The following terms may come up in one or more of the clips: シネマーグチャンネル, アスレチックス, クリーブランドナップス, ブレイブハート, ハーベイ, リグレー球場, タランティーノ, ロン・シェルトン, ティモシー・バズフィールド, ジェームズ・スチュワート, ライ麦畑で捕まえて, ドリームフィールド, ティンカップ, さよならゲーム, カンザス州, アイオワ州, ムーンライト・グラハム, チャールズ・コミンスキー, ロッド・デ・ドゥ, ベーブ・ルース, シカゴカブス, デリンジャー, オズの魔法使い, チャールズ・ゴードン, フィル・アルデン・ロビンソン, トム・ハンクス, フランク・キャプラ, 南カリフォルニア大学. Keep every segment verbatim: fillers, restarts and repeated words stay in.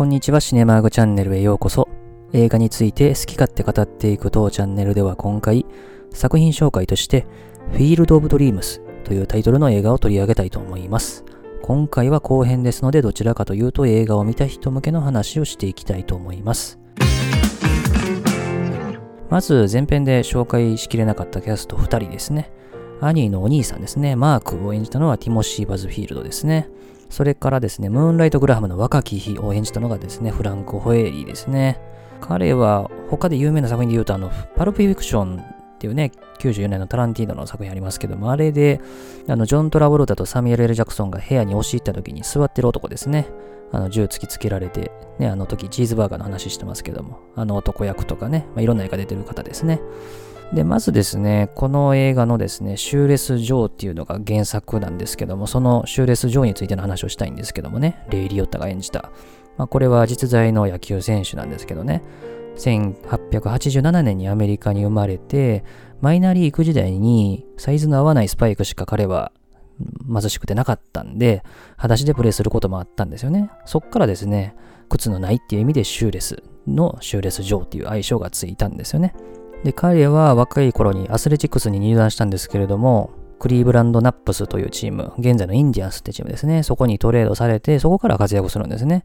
こんにちは、シネマーグチャンネルへようこそ。映画について好き勝手語っていく当チャンネルでは、今回作品紹介としてフィールドオブドリームスというタイトルの映画を取り上げたいと思います。今回は後編ですので、どちらかというと映画を見た人向けの話をしていきたいと思います。まず前編で紹介しきれなかったキャストふたりですね。アニーのお兄さんですね、マークを演じたのはティモシー・バズフィールドですね。それからですね、ムーンライト・グラハムの若き日を演じたのがですね、フランク・ホエーリーですね。彼は他で有名な作品で言うと、あの、パルプ・フィクションっていうね、きゅうじゅうよねんのタランティーノの作品ありますけども、あれで、あの、ジョン・トラボルタとサミュエル・エル・ジャクソンが部屋に押し入った時に座ってる男ですね。あの、銃突きつけられて、ね、あの時チーズバーガーの話してますけども、あの男役とかね、まあ、いろんな映画出てる方ですね。で、まずですね、この映画のですね、シューレス・ジョーっていうのが原作なんですけども、そのシューレス・ジョーについての話をしたいんですけどもね、レイ・リオッタが演じた。まあ、これは実在の野球選手なんですけどね、せんはっぴゃくはちじゅうななねんにアメリカに生まれて、マイナーリーグ時代にサイズの合わないスパイクしか彼は貧しくてなかったんで、裸足でプレーすることもあったんですよね。そっからですね、靴のないっていう意味でシューレスのシューレス・ジョーっていう愛称がついたんですよね。で、彼は若い頃にアスレチックスに入団したんですけれども、クリーブランドナップスというチーム、現在のインディアンスってチームですね、そこにトレードされて、そこから活躍するんですね。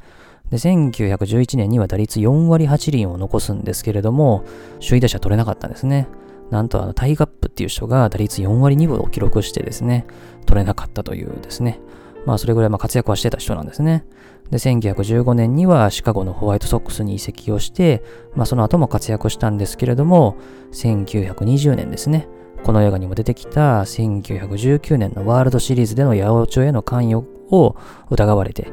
で、せんきゅうひゃくじゅういちねんには打率よんわりはちりんを残すんですけれども、首位打者取れなかったんですね。なんとあのタイガップっていう人が打率よんわりにぶを記録してですね、取れなかったというですね、まあそれぐらいまあ活躍はしてた人なんですね。で、せんきゅうひゃくじゅうごねんにはシカゴのホワイトソックスに移籍をして、まあその後も活躍したんですけれども、せんきゅうひゃくにじゅうねんですね。この映画にも出てきたせんきゅうひゃくじゅうきゅうねんのワールドシリーズでの八百長への関与を疑われて、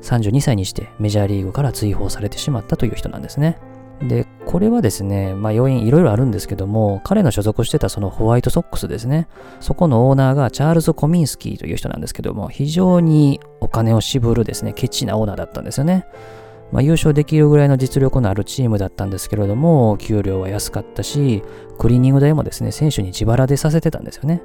さんじゅうにさいにしてメジャーリーグから追放されてしまったという人なんですね。で、これはですね、まあ要因いろいろあるんですけども、彼の所属してたそのホワイトソックスですね、そこのオーナーがチャールズ・コミンスキーという人なんですけども、非常にお金を渋るですね、ケチなオーナーだったんですよね。まあ優勝できるぐらいの実力のあるチームだったんですけれども、給料は安かったし、クリーニング代もですね、選手に自腹でさせてたんですよね。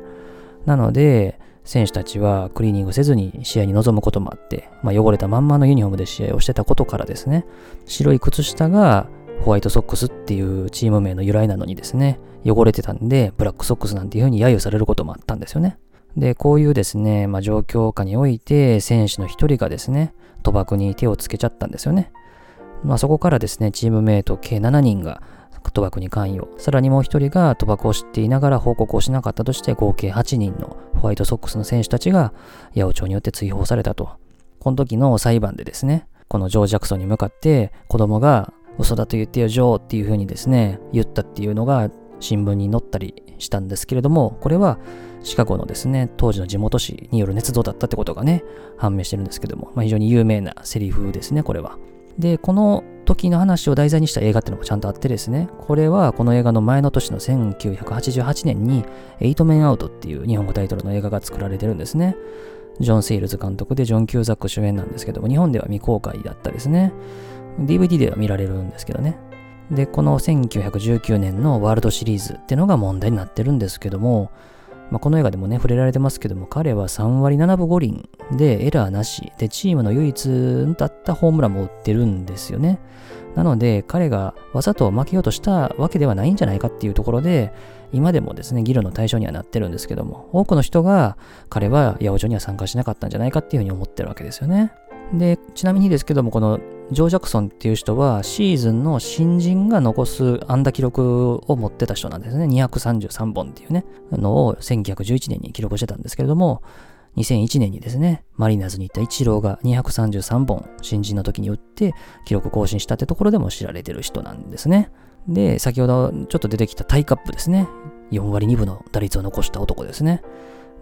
なので、選手たちはクリーニングせずに試合に臨むこともあって、まあ汚れたまんまのユニフォームで試合をしてたことからですね、白い靴下がホワイトソックスっていうチーム名の由来なのにですね、汚れてたんで、ブラックソックスなんていう風に揶揄されることもあったんですよね。で、こういうですね、まあ状況下において、選手の一人がですね、賭博に手をつけちゃったんですよね。まあそこからですね、チームメイト計しちにんが賭博に関与、さらにもう一人が賭博を知っていながら報告をしなかったとして、合計はちにんのホワイトソックスの選手たちが八百長によって追放されたと。この時の裁判でですね、このジョー・ジャクソンに向かって子供が嘘だと言ってよジョーっていう風にですね言ったっていうのが新聞に載ったりしたんですけれども、これはシカゴのですね当時の地元紙による捏造だったってことがね判明してるんですけども、まあ、非常に有名なセリフですねこれは。で、この時の話を題材にした映画っていうのもちゃんとあってですね、これはこの映画の前の年のせんきゅうひゃくはちじゅうはちねんにエイトメンアウトっていう日本語タイトルの映画が作られてるんですね。ジョン・セイルズ監督でジョン・キューザック主演なんですけども、日本では未公開だったですね。ディーブイディー では見られるんですけどね。で、このせんきゅうひゃくじゅうきゅうねんのワールドシリーズってのが問題になってるんですけども、まあ、この映画でもね、触れられてますけども、彼はさんわりななぶごりんでエラーなしでチームの唯一だったホームランも打ってるんですよね。なので、彼がわざと負けようとしたわけではないんじゃないかっていうところで、今でもですね、議論の対象にはなってるんですけども、多くの人が彼は八百長には参加しなかったんじゃないかっていうふうに思ってるわけですよね。で、ちなみにですけども、このジョー・ジャクソンっていう人はシーズンの新人が残す安打記録を持ってた人なんですね。にひゃくさんじゅうさんぼんっていうねのをせんきゅうひゃくじゅういちねんに記録してたんですけれども、にせんいちねんにですねマリナーズに行ったイチローがにひゃくさんじゅうさんぼん新人の時に打って記録更新したってところでも知られてる人なんですね。で、先ほどちょっと出てきたタイカップですね、よんわりにぶの打率を残した男ですね。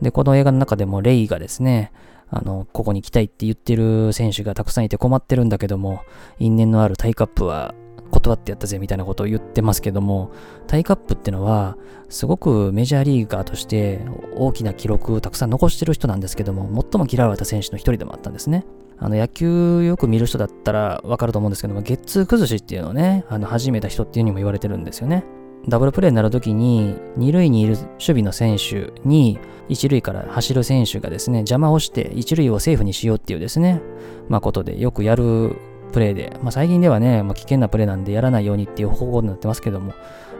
で、この映画の中でもレイがですね、あの、ここに来たいって言ってる選手がたくさんいて困ってるんだけども、因縁のあるタイカップは断ってやったぜみたいなことを言ってますけども、タイカップってのはすごくメジャーリーガーとして大きな記録をたくさん残してる人なんですけども、最も嫌われた選手の一人でもあったんですね。あの、野球よく見る人だったらわかると思うんですけども、ゲッツー崩しっていうのをね、あの、始めた人っていうにも言われてるんですよね。ダブルプレーになるときに、二塁にいる守備の選手に、一塁から走る選手がですね、邪魔をして、一塁をセーフにしようっていうですね、まあことでよくやるプレーで、まあ、最近ではね、まあ、危険なプレーなんでやらないようにっていう方向になってますけども、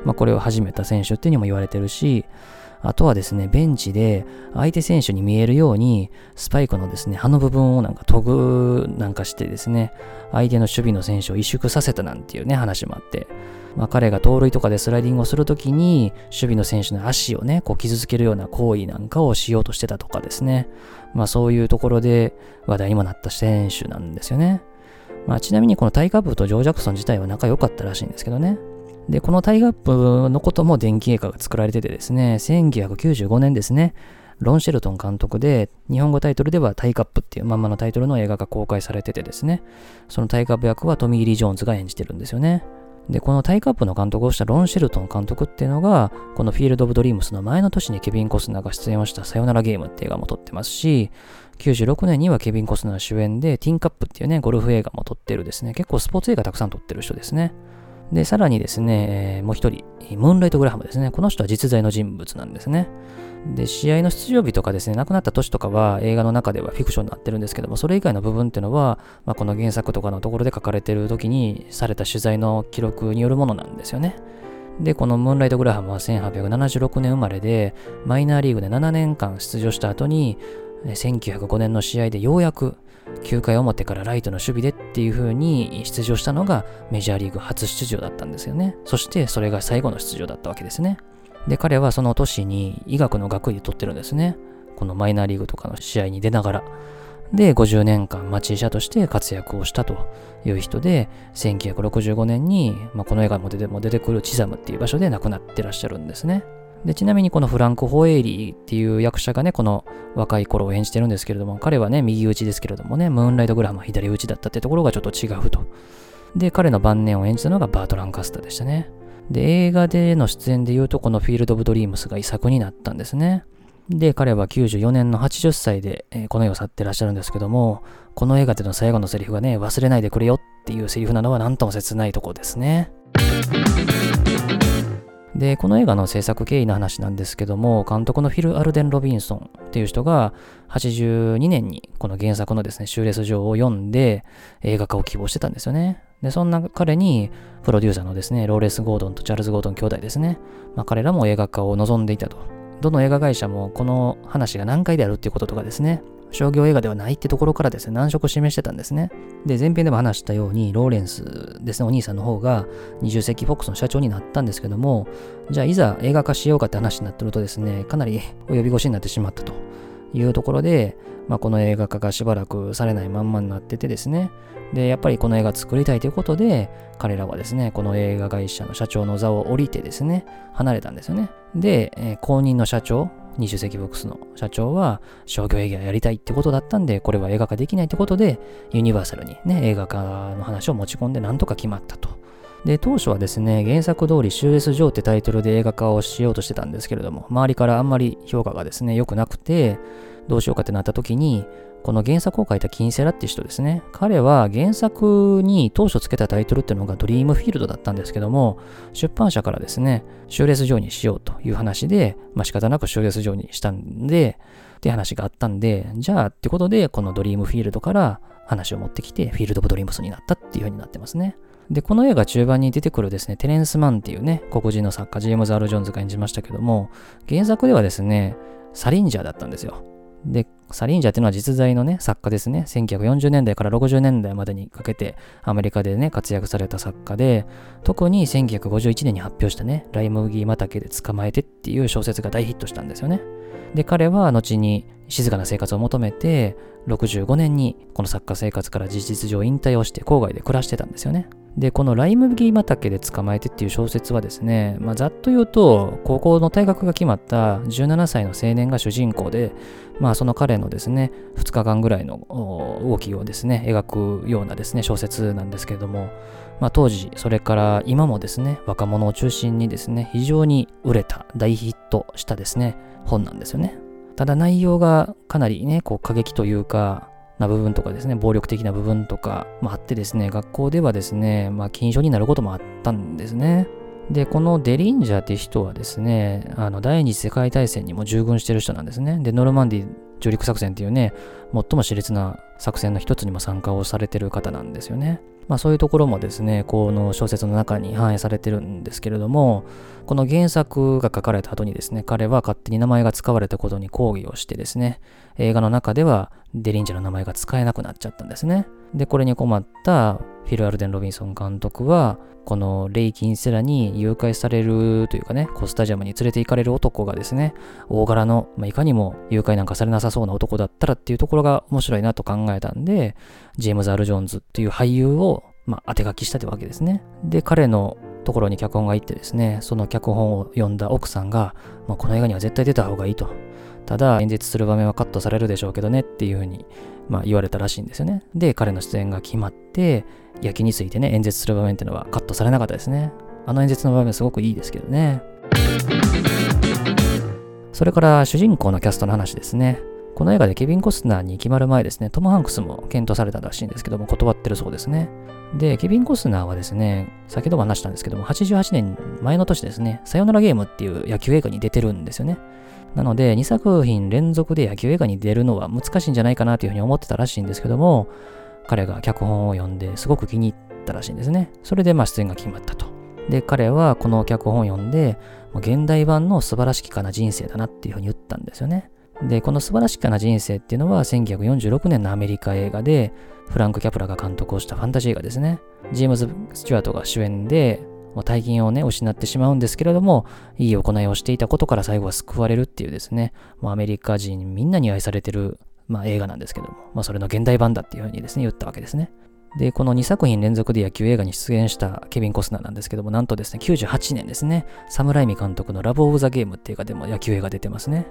まあ、これを始めた選手っていうにも言われてるし、あとはですね、ベンチで相手選手に見えるようにスパイクのですね、刃の部分をなんか研ぐなんかしてですね、相手の守備の選手を萎縮させたなんていうね、話もあって、まあ、彼が盗塁とかでスライディングをするときに守備の選手の足をね、こう傷つけるような行為なんかをしようとしてたとかですね、まあ、そういうところで話題にもなった選手なんですよね。まあ、ちなみにこのタイガップとジョー・ジャクソン自体は仲良かったらしいんですけどね。で、このタイガップのことも電気映画が作られててですね、せんきゅうひゃくきゅうじゅうごねんですね、ロン・シェルトン監督で、日本語タイトルではタイガップっていうまんまのタイトルの映画が公開されててですね、そのタイガップ役はトミー・リー・ジョーンズが演じてるんですよね。で、このタイガップの監督をしたロン・シェルトン監督っていうのが、このフィールド・オブ・ドリームスの前の年にケビン・コスナーが出演をしたさよならゲームって映画も撮ってますし、きゅうじゅうろくねんにはケビン・コスナー主演でティンカップっていうね、ゴルフ映画も撮ってるですね、結構スポーツ映画たくさん撮ってる人ですね。で、さらにですね、もう一人、ムーンライト・グラハムですね。この人は実在の人物なんですね。で、試合の出場日とかですね、亡くなった年とかは映画の中ではフィクションになってるんですけども、それ以外の部分っていうのは、まあ、この原作とかのところで書かれてる時にされた取材の記録によるものなんですよね。で、このムーンライト・グラハムはせんはっぴゃくななじゅうろくねん生まれで、マイナーリーグでななねんかん出場した後に、せんきゅうひゃくごねんの試合でようやくきゅうかい表からライトの守備でっていう風に出場したのがメジャーリーグ初出場だったんですよね。そしてそれが最後の出場だったわけですね。で、彼はその年に医学の学位を取ってるんですね。このマイナーリーグとかの試合に出ながら。で、ごじゅうねんかん町医者として活躍をしたという人で、せんきゅうひゃくろくじゅうごねんに、まあ、この映画も出ても出てくるチザムっていう場所で亡くなってらっしゃるんですね。で、ちなみにこのフランク・ホエイリーっていう役者がね、この若い頃を演じてるんですけれども、彼はね、右打ちですけれどもね、ムーンライト・グラハムは左打ちだったってところがちょっと違うと。で、彼の晩年を演じたのがバート・ランカスターでしたね。で、映画での出演でいうと、このフィールド・オブ・ドリームスが遺作になったんですね。で、彼はきゅうじゅうよねんのはちじゅっさいで、えー、この世を去ってらっしゃるんですけども、この映画での最後のセリフがね、忘れないでくれよっていうセリフなのはなんとも切ないところですね。で、この映画の制作経緯の話なんですけども、監督のフィル・アルデン・ロビンソンっていう人がはちじゅうにねんにこの原作のですね、シューレス状を読んで映画化を希望してたんですよね。で、そんな彼にプロデューサーのですね、ローレス・ゴードンとチャールズ・ゴードン兄弟ですね。まあ、彼らも映画化を望んでいたと。どの映画会社もこの話が難解であるっていうこととかですね、商業映画ではないってところからですね、難色を示してたんですね。で、前編でも話したように、ローレンスですね、お兄さんの方がにじゅう世紀フォックスの社長になったんですけども、じゃあいざ映画化しようかって話になってるとですね、かなり及び腰になってしまったというところで、まあ、この映画化がしばらくされないまんまになっててですね、で、やっぱりこの映画作りたいということで、彼らはですね、この映画会社の社長の座を降りてですね、離れたんですよね。で、えー、後任の社長、にじゅう世紀フォックスの社長は商業映画やりたいってことだったんで、これは映画化できないってことで、ユニバーサルにね、映画化の話を持ち込んでなんとか決まったと。で、当初はですね、原作通りシューレス・ジョーってタイトルで映画化をしようとしてたんですけれども、周りからあんまり評価がですね、良くなくて、どうしようかってなった時に、この原作を書いたキンセラっていう人ですね、彼は原作に当初つけたタイトルっていうのがドリームフィールドだったんですけども、出版社からですね、シューレス・ジョーにしようという話で、まあ、仕方なくシューレス・ジョーにしたんでって話があったんで、じゃあってことでこのドリームフィールドから話を持ってきて、フィールド・オブ・ドリームスになったっていう風になってますね。で、この映画中盤に出てくるですね、テレンス・マンっていうね、黒人の作家、ジェームズ・アール・ジョーンズが演じましたけども、原作ではですね、サリンジャーだったんですよ。で、サリンジャーっていうのは実在のね、作家ですね。せんきゅうひゃくよんじゅうねんだいからろくじゅうねんだいまでにかけてアメリカでね、活躍された作家で、特にせんきゅうひゃくごじゅういちねんに発表したね、ライ麦畑で捕まえてっていう小説が大ヒットしたんですよね。で、彼は後に静かな生活を求めて、ろくじゅうごねんにこの作家生活から事実上引退をして郊外で暮らしてたんですよね。で、このライ麦畑で捕まえてっていう小説はですね、まあ、ざっと言うと、高校の退学が決まったじゅうななさいの青年が主人公で、まあ、その彼のですね、ふつかかんぐらいの動きをですね、描くようなですね、小説なんですけれども、まあ、当時、それから今もですね、若者を中心にですね、非常に売れた、大ヒットしたですね、本なんですよね。ただ内容がかなりね、こう過激というか、な部分とかですね、暴力的な部分とかもあってですね、学校ではですね、まあ禁書になることもあったんですね。で、このデリンジャーって人はですね、あの第二次世界大戦にも従軍してる人なんですね。で、ノルマンディ上陸作戦っていうね、最も熾烈な作戦の一つにも参加をされてる方なんですよね。まあ、そういうところもですねこの小説の中に反映されてるんですけれども、この原作が書かれた後にですね彼は勝手に名前が使われたことに抗議をしてですね、映画の中ではデリンジャーの名前が使えなくなっちゃったんですね。でこれに困ったフィル・アルデン・ロビンソン監督はこのレイ・キンセラに誘拐されるというかね、こうスタジアムに連れて行かれる男がですね大柄の、まあ、いかにも誘拐なんかされなさそうな男だったらっていうところが面白いなと考えたんで、ジェームズ・アル・ジョーンズという俳優を、まあ、当て書きしたというわけですね。で彼のところに脚本が行ってですね、その脚本を読んだ奥さんが、まあ、この映画には絶対出た方がいいと、ただ演説する場面はカットされるでしょうけどねっていうふうに、まあ、言われたらしいんですよね。で彼の出演が決まって、野球についてね演説する場面っていうのはカットされなかったですね。あの演説の場面すごくいいですけどね。それから主人公のキャストの話ですね。この映画でケビン・コスナーに決まる前ですね、トム・ハンクスも検討されたらしいんですけども断ってるそうですね。で、ケビン・コスナーはですね、先ほども話したんですけども、はちじゅうはちねんまえの年ですね、サヨナラゲームっていう野球映画に出てるんですよね。なので、にさくひん連続で野球映画に出るのは難しいんじゃないかなというふうに思ってたらしいんですけども、彼が脚本を読んですごく気に入ったらしいんですね。それでまあ出演が決まったと。で、彼はこの脚本を読んで、もう現代版の素晴らしきかな人生だなっていうふうに言ったんですよね。で、この素晴らしかな人生っていうのはせんきゅうひゃくよんじゅうろくねんのアメリカ映画で、フランク・キャプラが監督をしたファンタジー映画ですね。ジェームズ・スチュワートが主演で、もう大金をね、失ってしまうんですけれども、いい行いをしていたことから最後は救われるっていうですね、もうアメリカ人みんなに愛されてる、まあ、映画なんですけども、まあ、それの現代版だっていうふうにですね、言ったわけですね。で、このにさくひん連続で野球映画に出演したケビン・コスナーなんですけども、なんとですね、きゅうじゅうはちねんですね、サムライミ監督のラブ・オブ・ザ・ゲームっていう映画でも野球映画出てますね。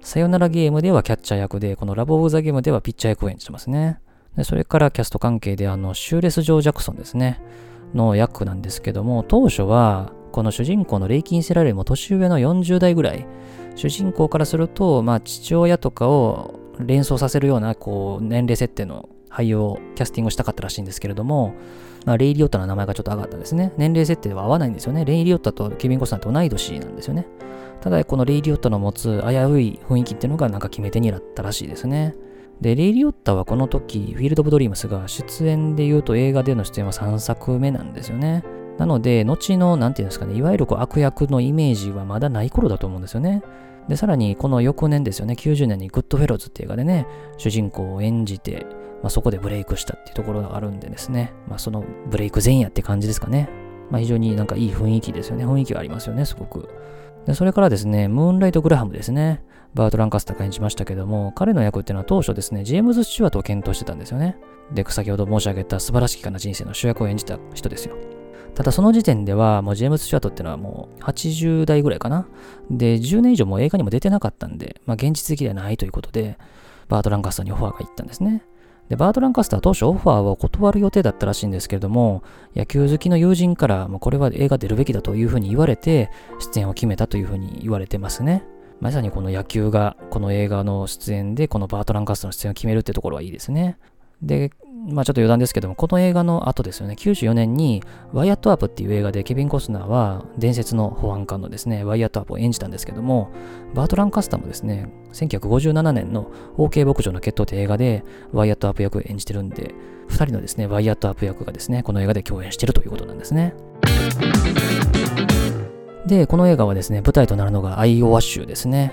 さよならゲームではキャッチャー役で、このラブ・オブ・ザ・ゲームではピッチャー役を演じてますね。でそれからキャスト関係で、あの、シューレス・ジョー・ジャクソンですね、の役なんですけども、当初は、この主人公のレイ・キンセラよりも年上のよんじゅうだいぐらい、主人公からすると、まあ、父親とかを連想させるような、こう、年齢設定の俳優をキャスティングしたかったらしいんですけれども、まあ、レイ・リオッタの名前がちょっと上がったんですね。年齢設定は合わないんですよね。レイ・リオッタとケビン・コスナーって同い年なんですよね。ただこのレイ・リオッタの持つ危うい雰囲気っていうのがなんか決め手になったらしいですね。で、レイ・リオッタはこの時、フィールド・オブ・ドリームスが出演で言うと映画での出演はさんさくめなんですよね。なので、後のなんていうんですかね、いわゆるこう悪役のイメージはまだない頃だと思うんですよね。で、さらにこの翌年ですよね、きゅうじゅうねんにグッドフェローズって映画でね、主人公を演じて、まあ、そこでブレイクしたっていうところがあるんでですね、まあ、そのブレイク前夜って感じですかね。まあ、非常になんかいい雰囲気ですよね。雰囲気がありますよね、すごく。でそれからですね、ムーンライト・グラハムですね。バート・ランカスターが演じましたけども、彼の役っていうのは当初ですね、ジェームズ・スチュワートを検討してたんですよね。で、先ほど申し上げた素晴らしきかな人生の主役を演じた人ですよ。ただその時点では、もうジェームズ・スチュワートっていうのはもうはちじゅうだいぐらいかな。で、じゅうねん以上もう映画にも出てなかったんで、まあ現実的ではないということで、バート・ランカスターにオファーが行ったんですね。で、バート・ランカスターは当初オファーを断る予定だったらしいんですけれども、野球好きの友人から、もうこれは映画出るべきだというふうに言われて、出演を決めたというふうに言われてますね。まさにこの野球が、この映画の出演で、このバート・ランカスターの出演を決めるってところはいいですね。で、まあちょっと余談ですけども、この映画の後ですよね、きゅうじゅうよねんに、ワイアット・アップっていう映画でケビン・コスナーは、伝説の保安官のですね、ワイアット・アップを演じたんですけども、バート・ランカスターもですね、せんきゅうひゃくごじゅうななねんの オーケー 牧場の決闘って映画で、ワイアット・アップ役を演じてるんで、ふたりのですね、ワイアット・アップ役がですね、この映画で共演してるということなんですね。で、この映画はですね、舞台となるのがアイオワ州ですね。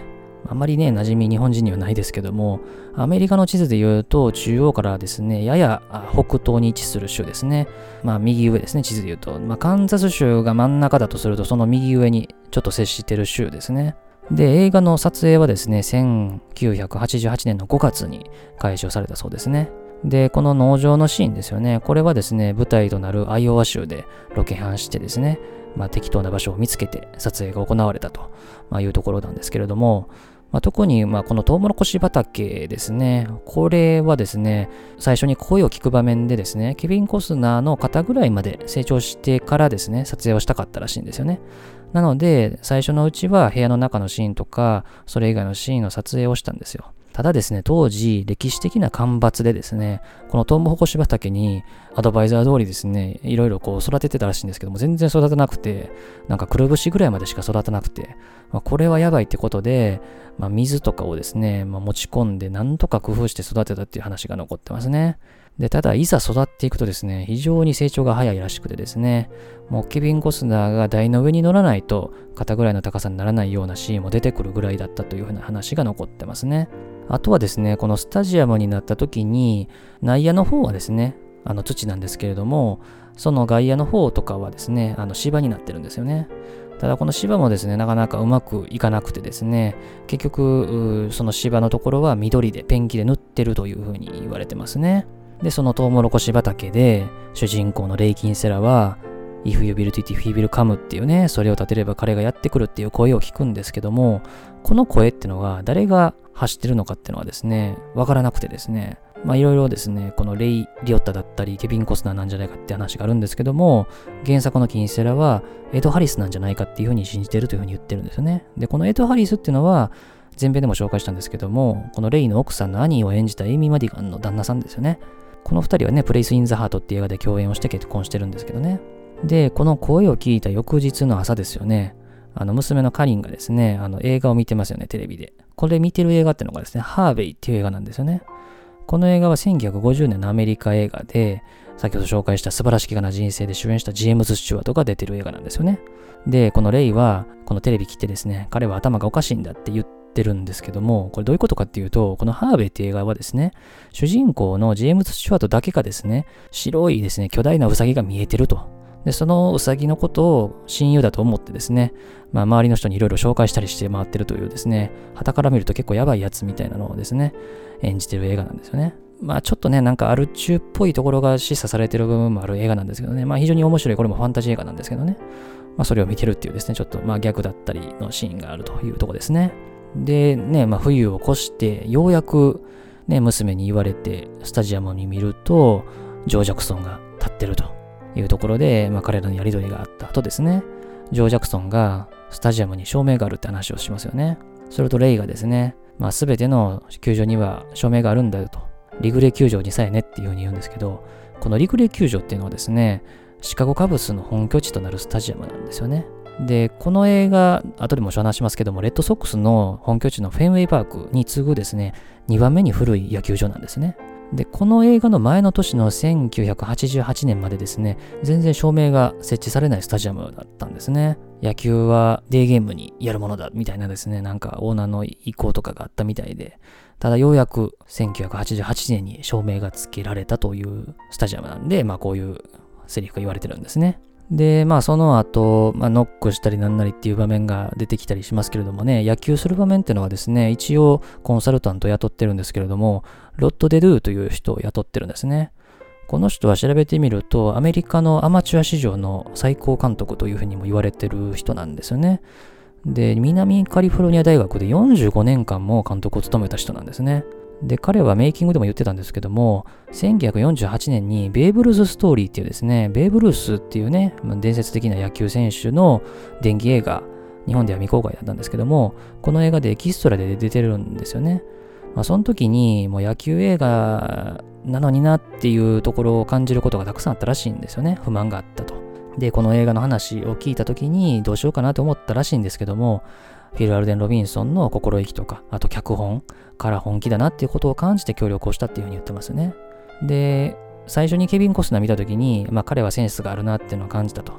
あまりね、馴染み日本人にはないですけども、アメリカの地図で言うと、中央からですね、やや北東に位置する州ですね。まあ、右上ですね、地図で言うと。まあ、カンザス州が真ん中だとすると、その右上にちょっと接してる州ですね。で、映画の撮影はですね、せんきゅうひゃくはちじゅうはちねんのごがつに開始をされたそうですね。で、この農場のシーンですよね。これはですね、舞台となるアイオワ州でロケハンしてですね、まあ、適当な場所を見つけて撮影が行われたというところなんですけれども、まあ、特にまあこのトウモロコシ畑ですね、これはですね、最初に声を聞く場面でですね、ケビン・コスナーの肩ぐらいまで成長してからですね、撮影をしたかったらしいんですよね。なので、最初のうちは部屋の中のシーンとか、それ以外のシーンの撮影をしたんですよ。ただですね、当時歴史的な干ばつでですね、このトウモホコシ畑にアドバイザー通りですね、いろいろこう育ててたらしいんですけども、全然育たなくて、なんかくるぶしぐらいまでしか育たなくて、まあ、これはやばいってことで、まあ、水とかをですね、まあ、持ち込んでなんとか工夫して育てたっていう話が残ってますね。で、ただいざ育っていくとですね、非常に成長が早いらしくてですね、もうケビン・コスナーが台の上に乗らないと肩ぐらいの高さにならないようなシーンも出てくるぐらいだったというふうな話が残ってますね。あとはですね、このスタジアムになった時に内野の方はですね、あの土なんですけれども、その外野の方とかはですね、あの芝になってるんですよね。ただこの芝もですね、なかなかうまくいかなくてですね、結局その芝のところは緑でペンキで塗ってるというふうに言われてますね。で、そのトウモロコシ畑で主人公のレイキンセラは If you build it, if you will come っていうね、それを立てれば彼がやってくるっていう声を聞くんですけども、この声ってのが誰が発してるのかってのはですね、わからなくてですね、まあいろいろですね、このレイ・リオッタだったりケビン・コスナーなんじゃないかって話があるんですけども、原作のキンセラはエド・ハリスなんじゃないかっていうふうに信じてるというふうに言ってるんですよね。で、このエド・ハリスっていうのは前編でも紹介したんですけども、このレイの奥さんの兄を演じたエイミー・マディガンの旦那さんですよね。この二人はね、プレイス・イン・ザ・ハートっていう映画で共演をして結婚してるんですけどね。で、この声を聞いた翌日の朝ですよね、あの娘のカリンがですね、あの映画を見てますよね、テレビで。これ見てる映画ってのがですね、ハーベイっていう映画なんですよね。この映画はせんきゅうひゃくごじゅうねんのアメリカ映画で、先ほど紹介した素晴らしきかな人生で主演したジェームズ・スチュワートが出てる映画なんですよね。で、このレイはこのテレビ切ってですね、彼は頭がおかしいんだって言っててるんですけども、これどういうことかっていうと、このハーベイって映画はですね、主人公のジェームズ・スチュワートだけがですね、白いですね、巨大なウサギが見えてると。で、そのウサギのことを親友だと思ってですね、まあ周りの人にいろいろ紹介したりして回ってるというですね、傍から見ると結構やばいやつみたいなのをですね、演じてる映画なんですよね。まあちょっとね、なんかアル中っぽいところが示唆されてる部分もある映画なんですけどね、まあ非常に面白い、これもファンタジー映画なんですけどね、まあそれを見てるっていうですね、ちょっとまあ逆だったりのシーンがあるというところですね。でね、まあ、冬を越してようやく、ね、娘に言われてスタジアムに見るとジョー・ジャクソンが立ってるというところで、まあ、彼らのやり取りがあった後ですね、ジョー・ジャクソンがスタジアムに照明があるって話をしますよね。それとレイがですね、まあ、全ての球場には照明があるんだよと、リグレー球場にさえねっていう風に言うんですけど、このリグレー球場っていうのはですね、シカゴカブスの本拠地となるスタジアムなんですよね。で、この映画、後でも話しますけども、レッドソックスの本拠地のフェンウェイパークに次ぐですね、にばんめに古い野球場なんですね。で、この映画の前の年のせんきゅうひゃくはちじゅうはちねんまでですね、全然照明が設置されないスタジアムだったんですね。野球はデーゲームにやるものだみたいなですね、なんかオーナーの意向とかがあったみたいで、ただようやくせんきゅうひゃくはちじゅうはちねんに照明がつけられたというスタジアムなんで、まあこういうセリフが言われてるんですね。で、まあその後、まあ、ノックしたりなんなりっていう場面が出てきたりしますけれどもね、野球する場面ってのはですね、一応コンサルタント雇ってるんですけれども、ロッド・デ・ドゥという人を雇ってるんですね。この人は調べてみると、アメリカのアマチュア史上の最高監督というふうにも言われてる人なんですよね。で、南カリフォルニア大学でよんじゅうごねんかんも監督を務めた人なんですね。で、彼はメイキングでも言ってたんですけども、せんきゅうひゃくよんじゅうはちねんにベーブ・ルースストーリーっていうですね、ベーブ・ルースっていうね、伝説的な野球選手の伝記映画、日本では未公開だったんですけども、この映画でエキストラで出てるんですよね。まあ、その時にもう野球映画なのになっていうところを感じることがたくさんあったらしいんですよね。不満があったと。で、この映画の話を聞いた時にどうしようかなと思ったらしいんですけども、フィル・アルデン・ロビンソンの心意気とか、あと脚本から本気だなっていうことを感じて協力をしたっていうふうに言ってますね。で、最初にケビン・コスナー見たときに、まあ彼はセンスがあるなっていうのを感じたと。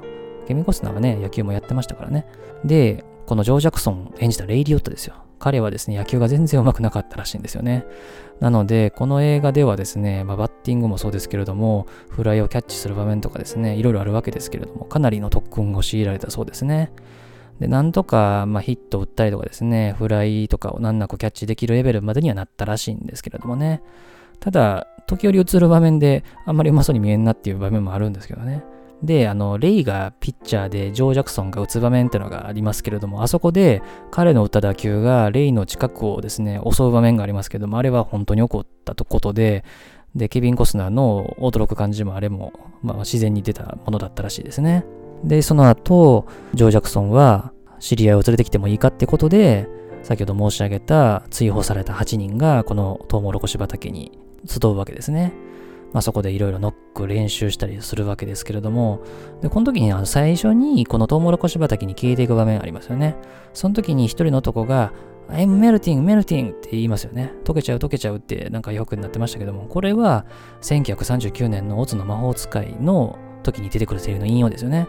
ケビン・コスナーはね、野球もやってましたからね。で、このジョー・ジャクソン演じたレイ・リオッタですよ。彼はですね、野球が全然うまくなかったらしいんですよね。なので、この映画ではですね、まあ、バッティングもそうですけれども、フライをキャッチする場面とかですね、いろいろあるわけですけれども、かなりの特訓を強いられたそうですね。で、なんとか、まあ、ヒットを打ったりとかですね、フライとかを難なくキャッチできるレベルまでにはなったらしいんですけれどもね。ただ、時折映る場面であんまりうまそうに見えんなっていう場面もあるんですけどね。で、あの、レイがピッチャーでジョー・ジャクソンが打つ場面っていうのがありますけれども、あそこで彼の打った打球がレイの近くをですね、襲う場面がありますけども、あれは本当に起こったことで、で、ケビン・コスナーの驚く感じもあれも、まあ、自然に出たものだったらしいですね。で、その後、ジョー・ジャクソンは知り合いを連れてきてもいいかってことで、先ほど申し上げた追放されたはちにんがこのトウモロコシ畑に集うわけですね。まあ、そこでいろいろノック練習したりするわけですけれども、でこの時にあの最初にこのトウモロコシ畑に消えていく場面ありますよね。その時に一人の男が I'm melting, melting って言いますよね。溶けちゃう溶けちゃうってなんかよくなってましたけども、これはせんきゅうひゃくさんじゅうきゅうねんのオズの魔法使いの時に出てくるセリフの引用ですよね。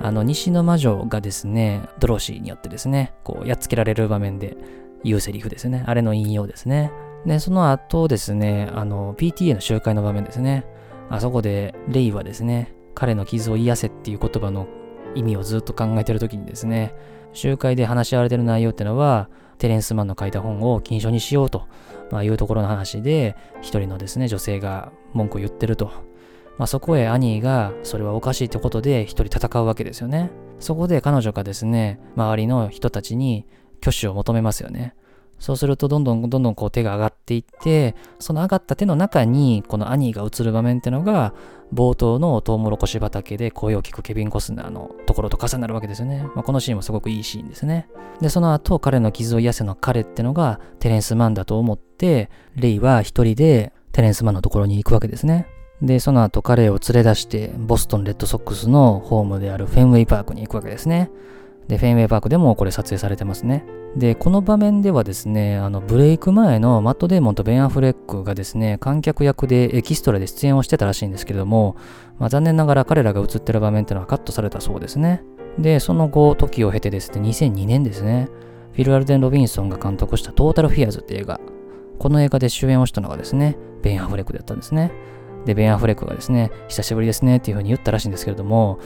あの西の魔女がですね、ドロシーによってですね、こうやっつけられる場面で言うセリフですね。あれの引用ですね。で、その後ですね、あの ピーティーエー の集会の場面ですね。あそこでレイはですね、彼の傷を癒せっていう言葉の意味をずっと考えてる時にですね、集会で話し合われてる内容ってのはテレンスマンの書いた本を禁書にしようと、まあ、いうところの話で、一人のですね女性が文句を言ってると、まあ、そこへアニーがそれはおかしいってことで一人戦うわけですよね。そこで彼女がですね、周りの人たちに挙手を求めますよね。そうするとどんどんどんどんこう手が上がっていって、その上がった手の中にこのアニーが映る場面ってのが冒頭のトウモロコシ畑で声を聞くケビン・コスナーのところと重なるわけですよね。まあ、このシーンもすごくいいシーンですね。でその後彼の傷を癒せの彼ってのがテレンス・マンだと思って、レイは一人でテレンス・マンのところに行くわけですね。でその後彼を連れ出してボストンレッドソックスのホームであるフェンウェイパークに行くわけですね。でフェンウェイパークでもこれ撮影されてますね。でこの場面ではですね、あのブレイク前のマット・デーモンとベン・アフレックがですね、観客役でエキストラで出演をしてたらしいんですけれども、まあ、残念ながら彼らが映ってる場面っていうのはカットされたそうですね。でその後時を経てですね、にせんにねんですね、フィル・アルデン・ロビンソンが監督したトータル・フィアーズって映画、この映画で主演をしたのがですねベン・アフレックだったんですね。でベン・アフレックがですね、久しぶりですねっていう風に言ったらしいんですけれども、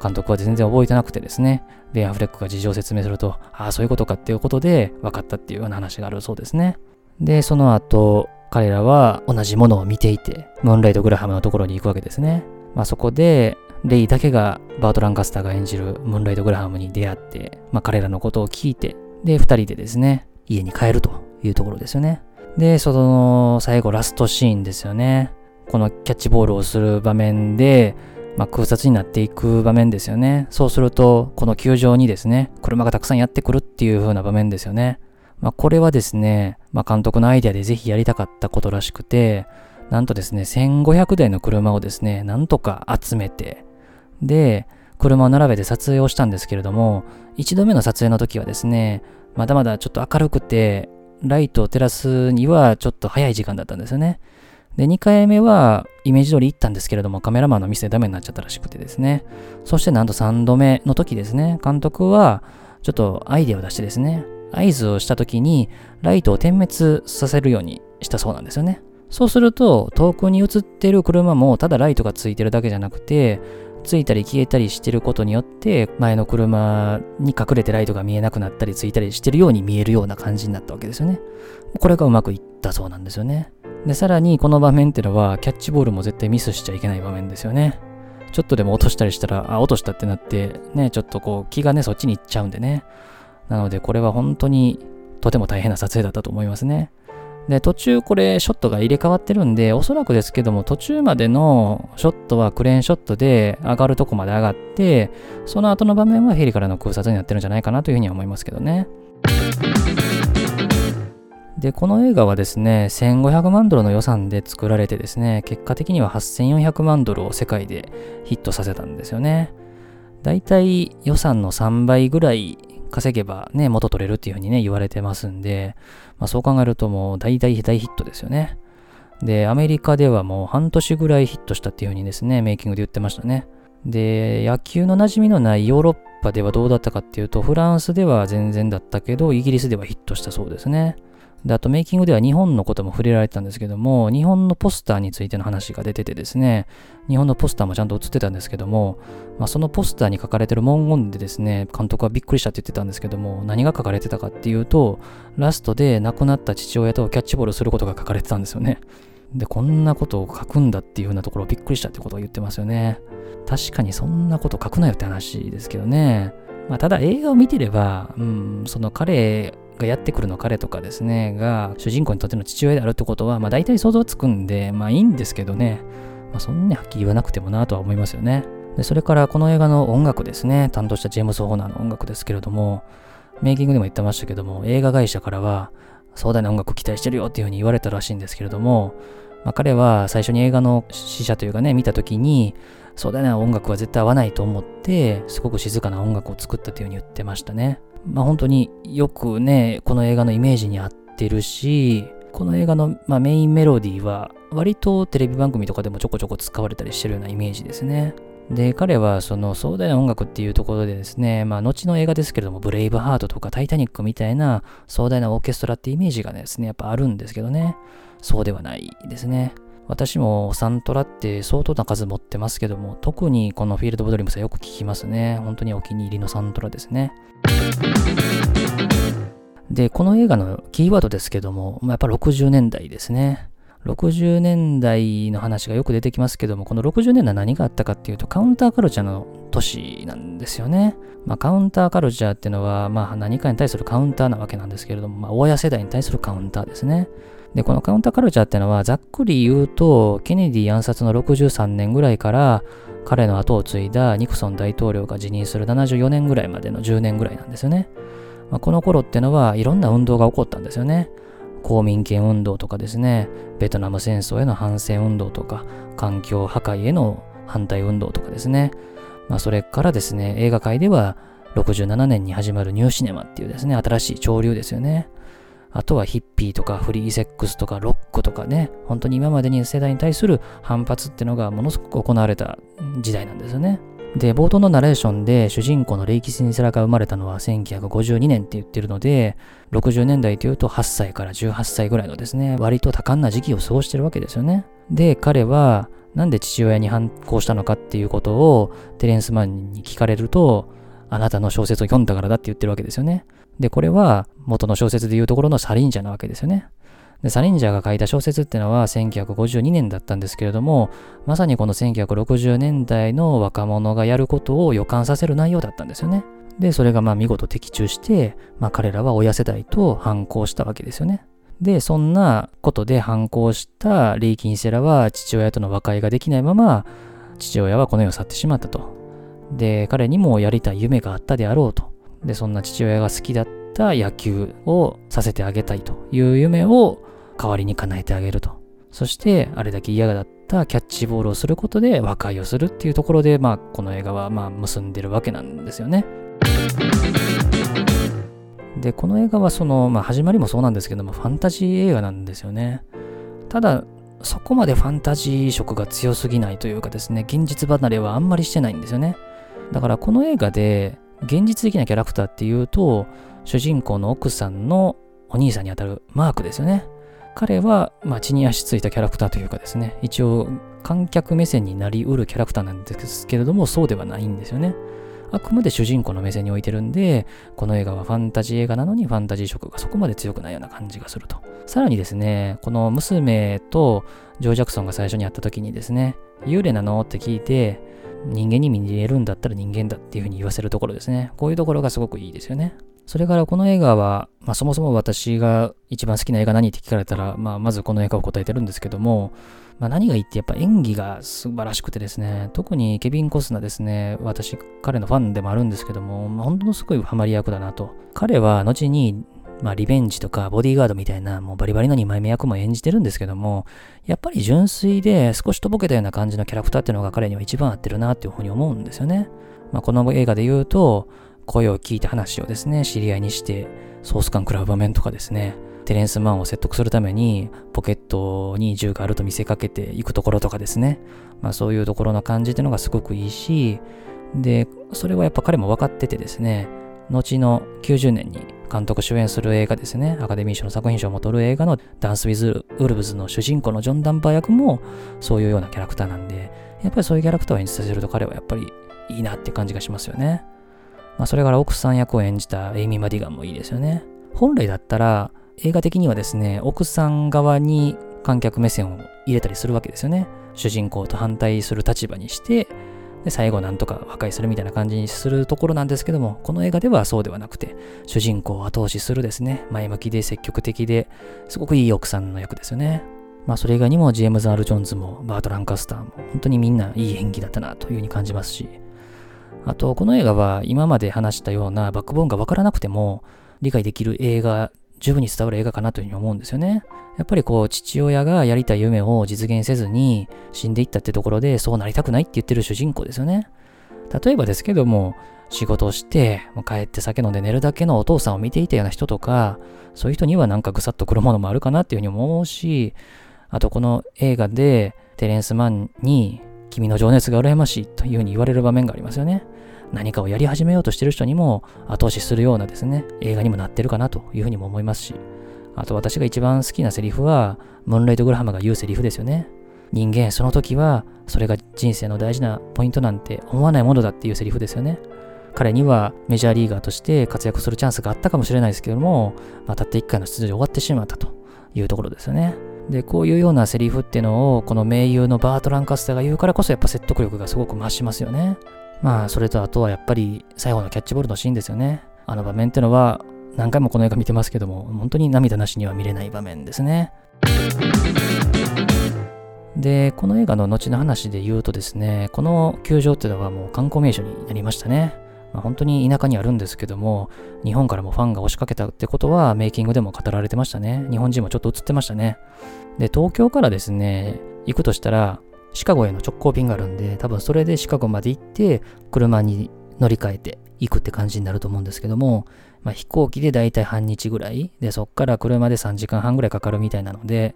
監督は全然覚えてなくてですね、ベン・アフレックが事情を説明すると、ああそういうことかっていうことで分かったっていうような話があるそうですね。でその後彼らは同じものを見ていてムーンライト・グラハムのところに行くわけですね。まあ、そこでレイだけがバート・ランカスターが演じるムーンライト・グラハムに出会って、まあ、彼らのことを聞いて、でふたりでですね家に帰るというところですよね。でその最後ラストシーンですよね。このキャッチボールをする場面で、まあ、空撮になっていく場面ですよね。そうするとこの球場にですね車がたくさんやってくるっていう風な場面ですよね。まあ、これはですね、まあ、監督のアイデアでぜひやりたかったことらしくて、なんとですねせんごひゃくだいの車をですねなんとか集めて、で車を並べて撮影をしたんですけれども、いちどめの撮影の時はですねまだまだちょっと明るくてライトを照らすにはちょっと早い時間だったんですよね。でにかいめはイメージ通り行ったんですけれども、カメラマンのミスでダメになっちゃったらしくてですね、そしてなんとさんどめの時ですね、監督はちょっとアイデアを出してですね、合図をした時にライトを点滅させるようにしたそうなんですよね。そうすると遠くに映ってる車もただライトがついてるだけじゃなくて、ついたり消えたりしてることによって前の車に隠れてライトが見えなくなったりついたりしてるように見えるような感じになったわけですよね。これがうまくいったそうなんですよね。でさらにこの場面ってのはキャッチボールも絶対ミスしちゃいけない場面ですよね。ちょっとでも落としたりしたら、あ落としたってなってね、ちょっとこう気がねそっちに行っちゃうんでね。なのでこれは本当にとても大変な撮影だったと思いますね。で途中これショットが入れ替わってるんで、おそらくですけども途中までのショットはクレーンショットで上がるとこまで上がって、その後の場面はヘリからの空撮になってるんじゃないかなというふうには思いますけどね。でこの映画はですねせんごひゃくまんドルの予算で作られてですね、結果的にははっせんよんひゃくまんドルを世界でヒットさせたんですよね。だいたい予算のさんばいぐらい稼げばね元取れるっていう風にね言われてますんで、まあ、そう考えるともう大大大ヒットですよね。でアメリカではもう半年ぐらいヒットしたっていう風にですねメイキングで言ってましたね。で野球の馴染みのないヨーロッパではどうだったかっていうと、フランスでは全然だったけどイギリスではヒットしたそうですね。であとメイキングでは日本のことも触れられてたんですけども、日本のポスターについての話が出ててですね、日本のポスターもちゃんと映ってたんですけども、まあ、そのポスターに書かれてる文言でですね監督はびっくりしたって言ってたんですけども、何が書かれてたかっていうと、ラストで亡くなった父親とキャッチボールすることが書かれてたんですよね。でこんなことを書くんだっていうようなところをびっくりしたってことを言ってますよね。確かにそんなこと書くなよって話ですけどね。まあ、ただ映画を見てれば、うん、その彼がやってくるの彼とかですねが主人公にとっての父親であるってことはまあ大体想像つくんで、まあいいんですけどね、まあ、そんなにはっきり言わなくてもなとは思いますよね。でそれからこの映画の音楽ですね、担当したジェームス・ホーナーの音楽ですけれども、メイキングでも言ってましたけども、映画会社からは壮大な音楽を期待してるよっていうふうに言われたらしいんですけれども、まあ、彼は最初に映画の試写というかね、見た時に壮大な音楽は絶対合わないと思って、すごく静かな音楽を作ったというふうに言ってましたね。まあ本当によくね、この映画のイメージに合ってるし、この映画の、まあ、メインメロディーは割とテレビ番組とかでもちょこちょこ使われたりしてるようなイメージですね。で、彼はその壮大な音楽っていうところでですね、まあ後の映画ですけれども、ブレイブハートとかタイタニックみたいな壮大なオーケストラってイメージがですね、やっぱあるんですけどね、そうではないですね。私もサントラって相当な数持ってますけども、特にこのフィールド・オブ・ドリームスはよく聞きますね。本当にお気に入りのサントラですね。で、この映画のキーワードですけども、やっぱろくじゅうねんだいですね。ろくじゅうねんだいの話がよく出てきますけども、このろくじゅうねんだい何があったかっていうと、カウンターカルチャーの年なんですよね。まあ、カウンターカルチャーっていうのは、まあ、何かに対するカウンターなわけなんですけれども、まあ、親世代に対するカウンターですね。で、このカウンターカルチャーっていうのは、ざっくり言うと、ケネディ暗殺のろくじゅうさんねんぐらいから、彼の後を継いだニクソン大統領が辞任するななじゅうよねんぐらいまでのじゅうねんぐらいなんですよね。まあ、この頃っていうのは、いろんな運動が起こったんですよね。公民権運動とかですね、ベトナム戦争への反戦運動とか、環境破壊への反対運動とかですね、まあ、それからですね、映画界ではろくじゅうななねんに始まるニューシネマっていうですね、新しい潮流ですよね。あとはヒッピーとかフリーセックスとかロックとかね、本当に今までに世代に対する反発っていうのがものすごく行われた時代なんですよね。で、冒頭のナレーションで主人公のレイキ・シンセラが生まれたのはせんきゅうひゃくごじゅうにねんって言ってるので、ろくじゅうねんだいというとはっさいからじゅうはっさいぐらいのですね、割と多感な時期を過ごしてるわけですよね。で、彼はなんで父親に反抗したのかっていうことをテレンス・マンに聞かれると、あなたの小説を読んだからだって言ってるわけですよね。で、これは元の小説でいうところのサリンジャーなわけですよね。で、サリンジャーが書いた小説ってのはせんきゅうひゃくごじゅうにねんだったんですけれども、まさにこのせんきゅうひゃくろくじゅうねんだいの若者がやることを予感させる内容だったんですよね。で、それがまあ見事的中して、まあ、彼らは親世代と反抗したわけですよね。で、そんなことで反抗したレイ・キンセラは父親との和解ができないまま、父親はこの世を去ってしまったと。で、彼にもやりたい夢があったであろうと。で、そんな父親が好きだった野球をさせてあげたいという夢を代わりに叶えてあげると。そして、あれだけ嫌がったキャッチボールをすることで和解をするっていうところで、まあ、この映画はまあ結んでるわけなんですよね。で、この映画はその、まあ、始まりもそうなんですけども、ファンタジー映画なんですよね。ただ、そこまでファンタジー色が強すぎないというかですね、現実離れはあんまりしてないんですよね。だから、この映画で、現実的なキャラクターっていうと、主人公の奥さんのお兄さんにあたるマークですよね。彼は、まあ、地に足ついたキャラクターというかですね、一応観客目線になりうるキャラクターなんですけれども、そうではないんですよね。あくまで主人公の目線に置いてるんで、この映画はファンタジー映画なのにファンタジー色がそこまで強くないような感じがすると。さらにですね、この娘とジョー・ジャクソンが最初に会った時にですね、幽霊なのって聞いて、人間に見えるんだったら人間だっていうふうに言わせるところですね。こういうところがすごくいいですよね。それからこの映画は、まあ、そもそも私が一番好きな映画何って聞かれたら、まあ、まずこの映画を答えてるんですけども、まあ、何がいいってやっぱ演技が素晴らしくてですね、特にケビン・コスナーですね、私彼のファンでもあるんですけども、まあ、本当にすごいハマり役だなと。彼は後に、まあ、リベンジとかボディーガードみたいなもうバリバリのにまいめ役も演じてるんですけども、やっぱり純粋で少しとぼけたような感じのキャラクターっていうのが彼には一番合ってるなっていうふうに思うんですよね。まあ、この映画で言うと、声を聞いた話をですね、知り合いにしてソース感食らう場面とかですね、テレンスマンを説得するためにポケットに銃があると見せかけていくところとかですね、まあ、そういうところの感じっていうのがすごくいいし、で、それはやっぱ彼も分かっててですね、後のきゅうじゅうねんに監督主演する映画ですね、アカデミー賞の作品賞も取る映画のダンス・ウィズ・ウルブズの主人公のジョン・ダンバー役もそういうようなキャラクターなんで、やっぱりそういうキャラクターを演じさせると彼はやっぱりいいなって感じがしますよね。まあ、それから奥さん役を演じたエイミー・マディガンもいいですよね。本来だったら映画的にはですね、奥さん側に観客目線を入れたりするわけですよね。主人公と反対する立場にして、で、最後なんとか破壊するみたいな感じにするところなんですけども、この映画ではそうではなくて、主人公を後押しするですね、前向きで積極的ですごくいい奥さんの役ですよね。まあ、それ以外にもジェームズ・アール・ジョーンズもバート・ランカスターも本当にみんないい演技だったなという風に感じますし、あと、この映画は今まで話したようなバックボーンが分からなくても理解できる映画、十分に伝わる映画かなというふうに思うんですよね。やっぱりこう、父親がやりたい夢を実現せずに死んでいったってところで、そうなりたくないって言ってる主人公ですよね。例えばですけども、仕事をして帰って酒飲んで寝るだけのお父さんを見ていたような人とか、そういう人にはなんかぐさっとくるものもあるかなっていうふうに思うし、あとこの映画でテレンス・マンに君の情熱が羨ましいというふうに言われる場面がありますよね。何かをやり始めようとしている人にも後押しするようなですね、映画にもなってるかなというふうにも思いますし、あと私が一番好きなセリフはムーンライト・グラハムが言うセリフですよね。人間その時はそれが人生の大事なポイントなんて思わないものだっていうセリフですよね。彼にはメジャーリーガーとして活躍するチャンスがあったかもしれないですけども、まあ、たったいっかいの出場で終わってしまったというところですよね。で、こういうようなセリフっていうのをこの名優のバートランカスターが言うからこそ、やっぱ説得力がすごく増しますよね。まあそれとあとはやっぱり最後のキャッチボールのシーンですよね。あの場面っていうのは何回もこの映画見てますけども、本当に涙なしには見れない場面ですね。で、この映画の後の話で言うとですね、この球場っていうのはもう観光名所になりましたね。まあ、本当に田舎にあるんですけども、日本からもファンが押しかけたってことはメイキングでも語られてましたね。日本人もちょっと映ってましたね。で、東京からですね、行くとしたらシカゴへの直行便があるんで、多分それでシカゴまで行って車に乗り換えて行くって感じになると思うんですけども、まあ、飛行機でだいたい半日ぐらいで、そっから車でさんじかんはんぐらいかかるみたいなので、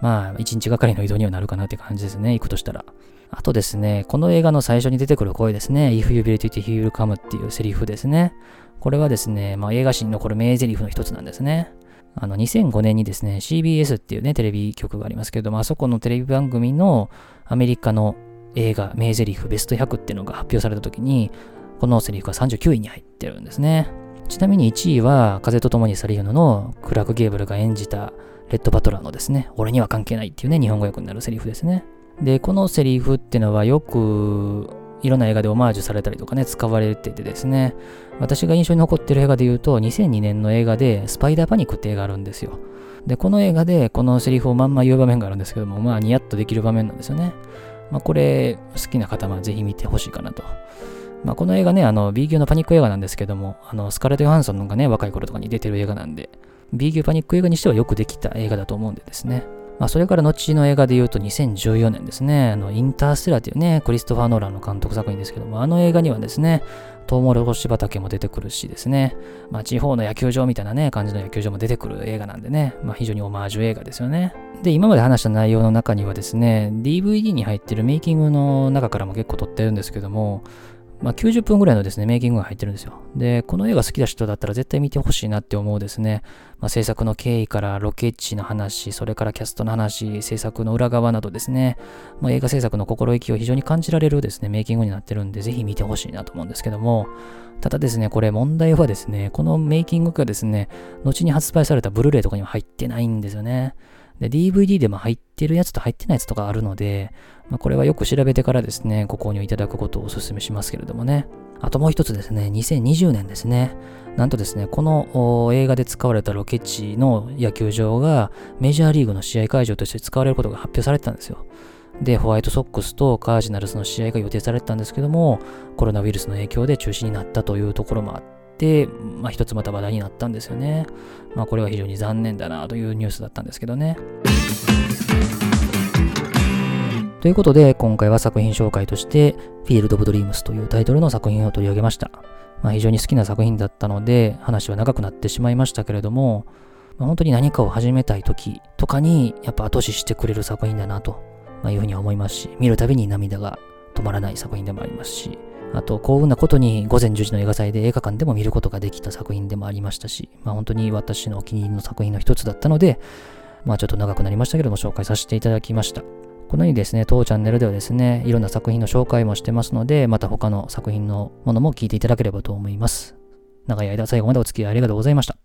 まあいちにちがかりの移動にはなるかなって感じですね、行くとしたら。あとですね、この映画の最初に出てくる声ですね、If you believe it, he will come っていうセリフですね。これはですね、まあ、映画史に残る名セリフの一つなんですね。あのにせんごねんにですね、シービーエス っていうね、テレビ局がありますけども、あそこのテレビ番組のアメリカの映画名セリフベストひゃくっていうのが発表された時に、このセリフがさんじゅうきゅういに入ってるんですね。ちなみにいちいは風と共に去りゆののクラーク・ゲーブルが演じたレッド・バトラーのですね、俺には関係ないっていうね、日本語訳になるセリフですね。で、このセリフってのはよくいろんな映画でオマージュされたりとかね、使われててですね、私が印象に残ってる映画で言うとにせんにねんの映画でスパイダーパニックって映画あるんですよ。で、この映画でこのセリフをまんま言う場面があるんですけども、まあニヤッとできる場面なんですよね。まあこれ好きな方はぜひ見てほしいかなと。まあ、この映画ね、あの B 級のパニック映画なんですけども、あのスカーレット・ヨハンソンがね、若い頃とかに出てる映画なんで、B 級パニック映画にしてはよくできた映画だと思うんでですね。まあ、それから後の映画で言うとにせんじゅうよねんですね、あのインターステラーというね、クリストファー・ノーランの監督作品ですけども、あの映画にはですね、トウモロコシ畑も出てくるしですね、まあ、地方の野球場みたいなね、感じの野球場も出てくる映画なんでね、まあ、非常にオマージュ映画ですよね。で、今まで話した内容の中にはですね、ディーブイディー に入ってるメイキングの中からも結構撮ってるんですけども、まあ、きゅうじゅっぷんぐらいのですね、メイキングが入ってるんですよ。で、この映画好きな人だったら絶対見てほしいなって思うですね。まあ、制作の経緯からロケ地の話、それからキャストの話、制作の裏側などですね、まあ、映画制作の心意気を非常に感じられるですね、メイキングになってるんで、ぜひ見てほしいなと思うんですけども、ただですね、これ問題はですね、このメイキングがですね、後に発売されたブルーレイとかには入ってないんですよね。で、ディーブイディー でも入ってるやつと入ってないやつとかあるので、まあ、これはよく調べてからですね、ご購入いただくことをお勧めしますけれどもね。あともう一つですね、にせんにじゅうねんですね。なんとですね、この映画で使われたロケ地の野球場がメジャーリーグの試合会場として使われることが発表されてたんですよ。で、ホワイトソックスとカージナルスの試合が予定されてたんですけども、コロナウイルスの影響で中止になったというところもあって、で、まあ、一つまた話題になったんですよね。まあ、これは非常に残念だなというニュースだったんですけどね。ということで、今回は作品紹介として、フィールド・オブ・ドリームスというタイトルの作品を取り上げました。まあ、非常に好きな作品だったので、話は長くなってしまいましたけれども、まあ、本当に何かを始めたい時とかに、やっぱ後押ししてくれる作品だなというふうに思いますし、見るたびに涙が止まらない作品でもありますし、あと幸運なことにごぜんじゅうじの映画祭で映画館でも見ることができた作品でもありましたし、まあ、本当に私のお気に入りの作品の一つだったので、まあ、ちょっと長くなりましたけれども紹介させていただきました。このようにですね、当チャンネルではですね、いろんな作品の紹介もしてますので、また他の作品のものも聞いていただければと思います。長い間最後までお付き合いありがとうございました。